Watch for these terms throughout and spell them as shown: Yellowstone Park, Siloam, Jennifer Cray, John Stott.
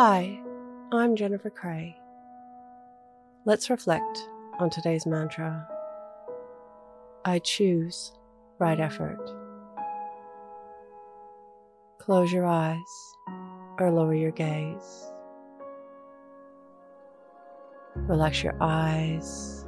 Hi, I'm Jennifer Cray. Let's reflect on today's mantra. I choose right effort. Close your eyes or lower your gaze. Relax your eyes.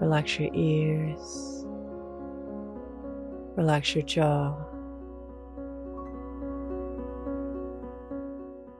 Relax your ears. Relax your jaw.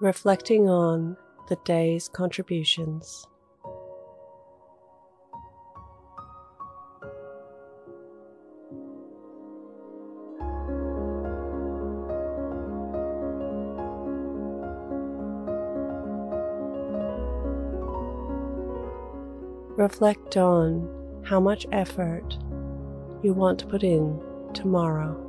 Reflecting on the day's contributions. Reflect on how much effort you want to put in tomorrow.